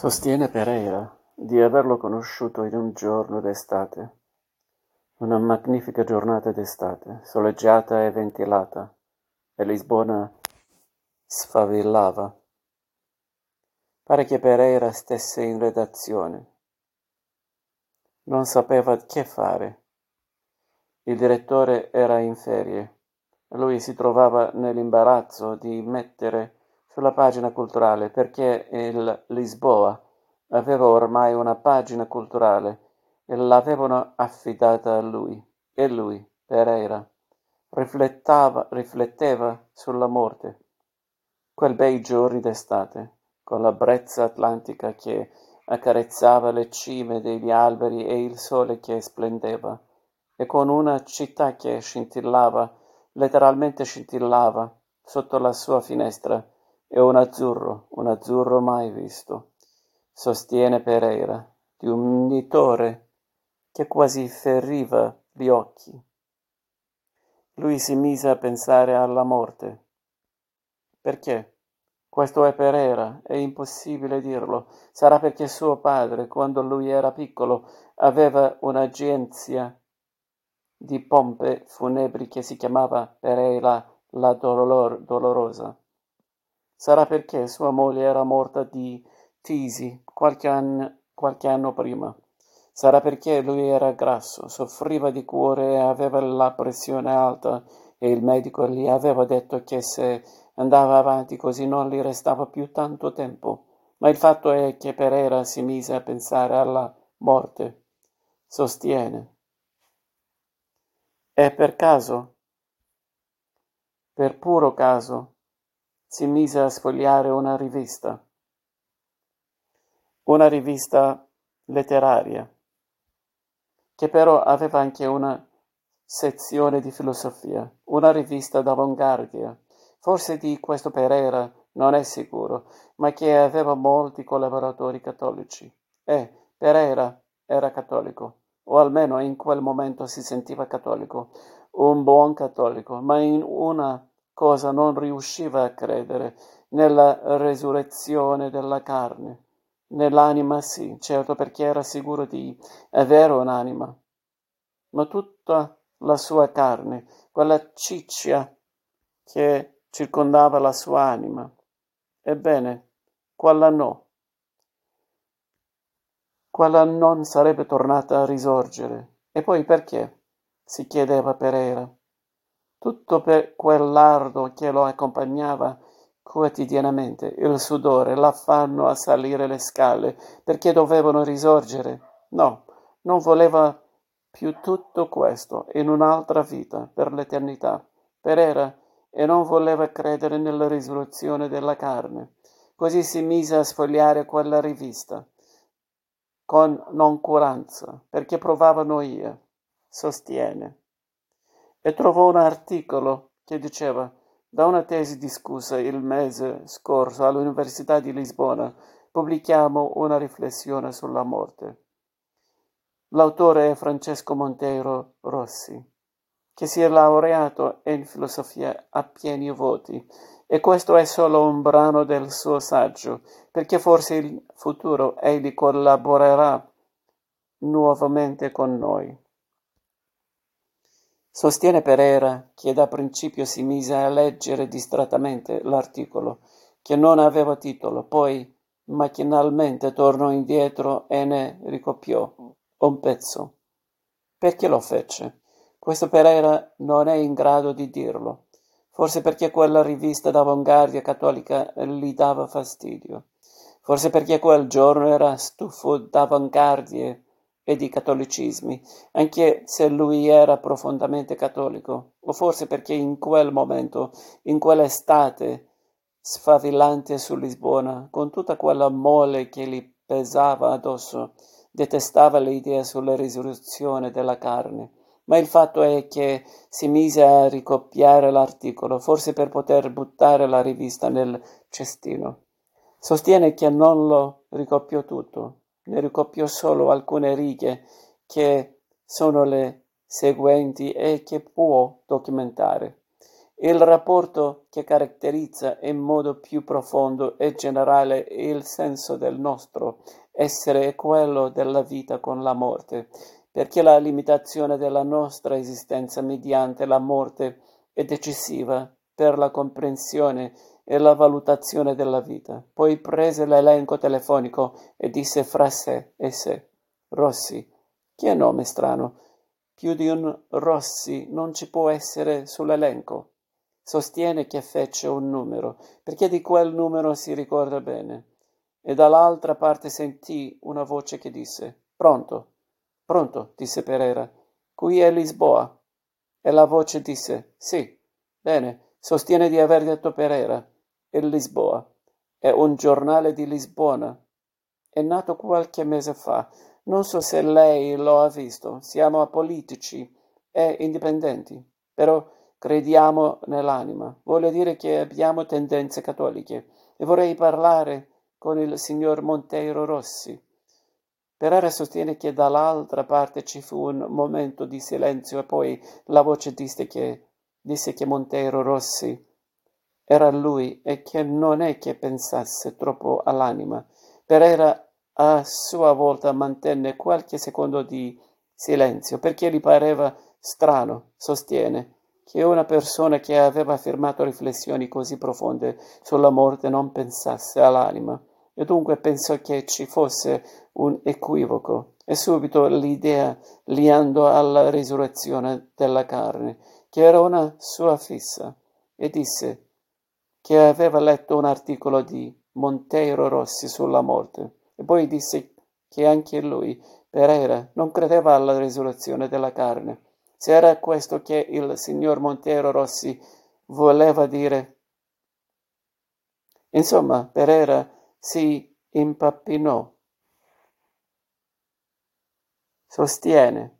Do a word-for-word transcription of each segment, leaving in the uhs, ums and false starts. Sostiene Pereira di averlo conosciuto in un giorno d'estate, una magnifica giornata d'estate, soleggiata e ventilata, e Lisbona sfavillava. Pare che Pereira stesse in redazione. Non sapeva che fare. Il direttore era in ferie e lui si trovava nell'imbarazzo di mettere sulla pagina culturale, perché il Lisboa aveva ormai una pagina culturale e l'avevano affidata a lui. E lui, Pereira, riflettava, rifletteva sulla morte. Quel bei giorni d'estate, con la brezza atlantica che accarezzava le cime degli alberi e il sole che splendeva, e con una città che scintillava, letteralmente scintillava, sotto la sua finestra, e un azzurro, un azzurro mai visto, sostiene Pereira, di un nitore che quasi feriva gli occhi. Lui si mise a pensare alla morte. Perché? Questo è Pereira, è impossibile dirlo. Sarà perché suo padre, quando lui era piccolo, aveva un'agenzia di pompe funebri che si chiamava Pereira la Dolor- Dolorosa. Sarà perché sua moglie era morta di tisi qualche anno, qualche anno prima. Sarà perché lui era grasso, soffriva di cuore e aveva la pressione alta, e il medico gli aveva detto che se andava avanti così non gli restava più tanto tempo. Ma il fatto è che Pereira si mise a pensare alla morte. Sostiene. E per caso, per puro caso, si mise a sfogliare una rivista. Una rivista letteraria, che però aveva anche una sezione di filosofia, una rivista d'avanguardia. Forse di questo Pereira non è sicuro, ma che aveva molti collaboratori cattolici. E Pereira era cattolico, o almeno in quel momento si sentiva cattolico, un buon cattolico, ma in una cosa non riusciva a credere, nella resurrezione della carne. Nell'anima sì, certo, perché era sicuro di avere un'anima, ma tutta la sua carne, quella ciccia che circondava la sua anima. Ebbene, quella no. Quella non sarebbe tornata a risorgere. E poi perché? Si chiedeva Pereira. Tutto per quell'ardo che lo accompagnava quotidianamente, il sudore, l'affanno a salire le scale, perché dovevano risorgere. No, non voleva più tutto questo in un'altra vita, per l'eternità. Pereira e non voleva credere nella risurrezione della carne. Così si mise a sfogliare quella rivista, con noncuranza, perché provava noia, sostiene. E trovò un articolo che diceva: da una tesi discussa il mese scorso all'Università di Lisbona, pubblichiamo una riflessione sulla morte. L'autore è Francesco Monteiro Rossi, che si è laureato in filosofia a pieni voti, e questo è solo un brano del suo saggio, perché forse in futuro egli collaborerà nuovamente con noi. Sostiene Pereira che da principio si mise a leggere distrattamente l'articolo, che non aveva titolo, poi macchinalmente tornò indietro e ne ricopiò un pezzo. Perché lo fece? Questo Pereira non è in grado di dirlo, forse perché quella rivista d'avanguardia cattolica gli dava fastidio, forse perché quel giorno era stufo d'avanguardie e di cattolicismi, anche se lui era profondamente cattolico, o forse perché in quel momento, in quell'estate sfavillante su Lisbona, con tutta quella mole che gli pesava addosso, detestava l'idea sulla risurrezione della carne. Ma il fatto è che si mise a ricopiare l'articolo, forse per poter buttare la rivista nel cestino. Sostiene che non lo ricopiò tutto, ne ricopiò solo alcune righe che sono le seguenti e che può documentare. Il rapporto che caratterizza in modo più profondo e generale il senso del nostro essere è quello della vita con la morte, perché la limitazione della nostra esistenza mediante la morte è decisiva per la comprensione e la valutazione della vita. Poi prese l'elenco telefonico e disse fra sé e sé: Rossi, che nome strano, più di un Rossi non ci può essere sull'elenco. Sostiene che fece un numero, perché di quel numero si ricorda bene. E dall'altra parte sentì una voce che disse: Pronto, pronto, disse Pereira, qui è Lisboa. E la voce disse: Sì, bene. Sostiene di aver detto Pereira. Il Lisboa è un giornale di Lisbona, è nato qualche mese fa, non so se lei lo ha visto. Siamo apolitici e indipendenti, però crediamo nell'anima, voglio dire che abbiamo tendenze cattoliche, e vorrei parlare con il signor Monteiro Rossi. Pereira sostiene che dall'altra parte ci fu un momento di silenzio e poi la voce disse che Disse che Monteiro Rossi era lui e che non è che pensasse troppo all'anima. Pereira a sua volta mantenne qualche secondo di silenzio, perché gli pareva strano, sostiene, che una persona che aveva affermato riflessioni così profonde sulla morte non pensasse all'anima, e dunque pensò che ci fosse un equivoco, e subito l'idea gli andò alla risurrezione della carne, che era una sua fissa, e disse che aveva letto un articolo di Monteiro Rossi sulla morte, e poi disse che anche lui, Pereira, non credeva alla risurrezione della carne. Se era questo che il signor Monteiro Rossi voleva dire. Insomma, Pereira si impappinò. Sostiene.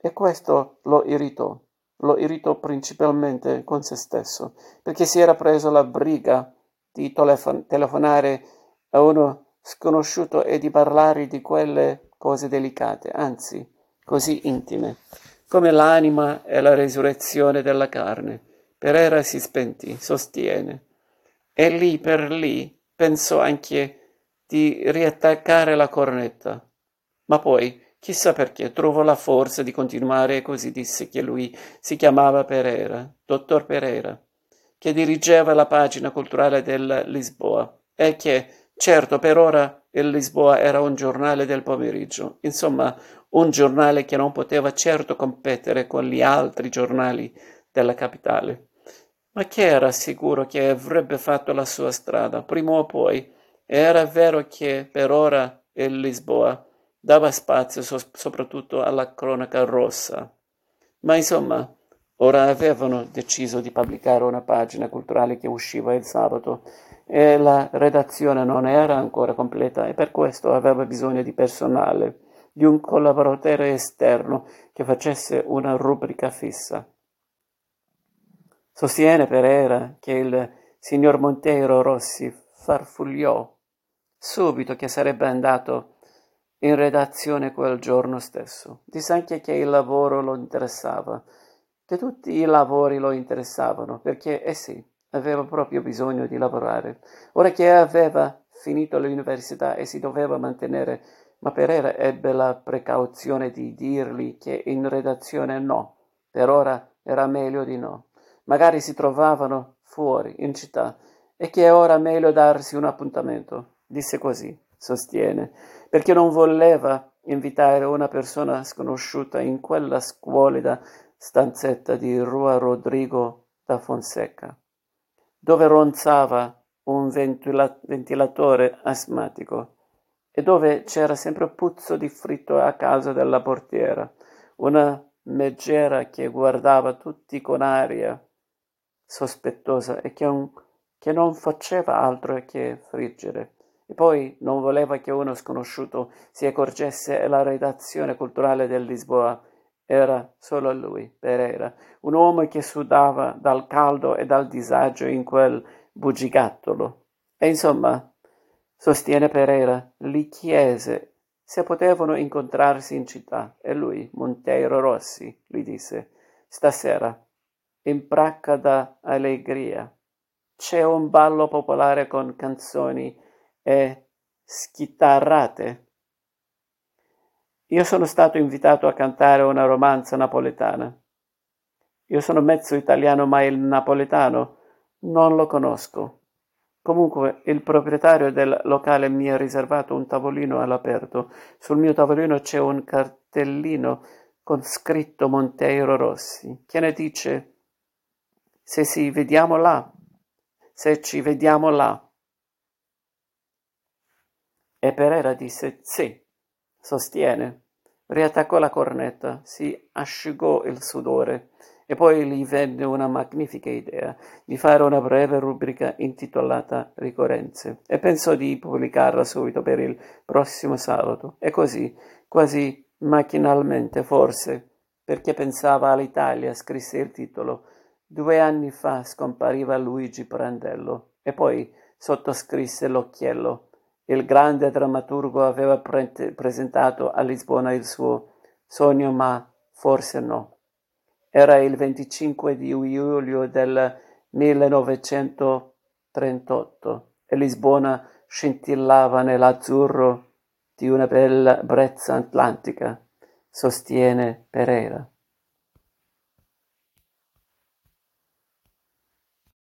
E questo lo irritò. Lo irritò principalmente con se stesso, perché si era preso la briga di telefon- telefonare a uno sconosciuto e di parlare di quelle cose delicate, anzi così intime, come l'anima e la resurrezione della carne. Pereira si spentì, sostiene, e lì per lì pensò anche di riattaccare la cornetta, ma poi chissà perché trovò la forza di continuare, e così disse che lui si chiamava Pereira, dottor Pereira, che dirigeva la pagina culturale del Lisboa, e che, certo, per ora il Lisboa era un giornale del pomeriggio, insomma, un giornale che non poteva certo competere con gli altri giornali della capitale, ma che era sicuro che avrebbe fatto la sua strada, prima o poi. Era vero che per ora il Lisboa dava spazio so- soprattutto alla cronaca rossa. Ma insomma, ora avevano deciso di pubblicare una pagina culturale che usciva il sabato, e la redazione non era ancora completa, e per questo aveva bisogno di personale, di un collaboratore esterno che facesse una rubrica fissa. Sostiene Pereira che il signor Monteiro Rossi farfugliò subito che sarebbe andato in redazione quel giorno stesso. Disse anche che il lavoro lo interessava, che tutti i lavori lo interessavano, perché, eh sì, aveva proprio bisogno di lavorare. Ora che aveva finito l'università e si doveva mantenere, ma Pereira ebbe la precauzione di dirgli che in redazione no, per ora era meglio di no. Magari si trovavano fuori, in città, e che ora meglio darsi un appuntamento. Disse così, sostiene, perché non voleva invitare una persona sconosciuta in quella squallida stanzetta di Rua Rodrigo da Fonseca, dove ronzava un ventila- ventilatore asmatico e dove c'era sempre puzzo di fritto a causa della portiera, una megera che guardava tutti con aria sospettosa e che, un, che non faceva altro che friggere. E poi non voleva che uno sconosciuto si accorgesse che la redazione culturale del Lisboa era solo lui, Pereira, un uomo che sudava dal caldo e dal disagio in quel bugigattolo. E insomma, sostiene Pereira, gli chiese se potevano incontrarsi in città, e lui, Monteiro Rossi, gli disse: Stasera, in Praça da Alegria. C'è un ballo popolare con canzoni e schitarrate. Io sono stato invitato a cantare una romanza napoletana. Io sono mezzo italiano, ma il napoletano non lo conosco. Comunque, il proprietario del locale mi ha riservato un tavolino all'aperto. Sul mio tavolino c'è un cartellino con scritto Monteiro Rossi, che ne dice: se ci vediamo là, se ci vediamo là. E Pereira disse sì, sostiene. Riattaccò la cornetta, si asciugò il sudore. E poi gli venne una magnifica idea di fare una breve rubrica intitolata Ricorrenze, e pensò di pubblicarla subito per il prossimo sabato. E così, quasi macchinalmente forse, perché pensava all'Italia, scrisse il titolo. Due anni fa scompariva Luigi Pirandello, e poi sottoscrisse l'occhiello. Il grande drammaturgo aveva pre- presentato a Lisbona il suo sogno, ma forse no. Era il venticinque di luglio del millenovecentotrentotto e Lisbona scintillava nell'azzurro di una bella brezza atlantica, sostiene Pereira.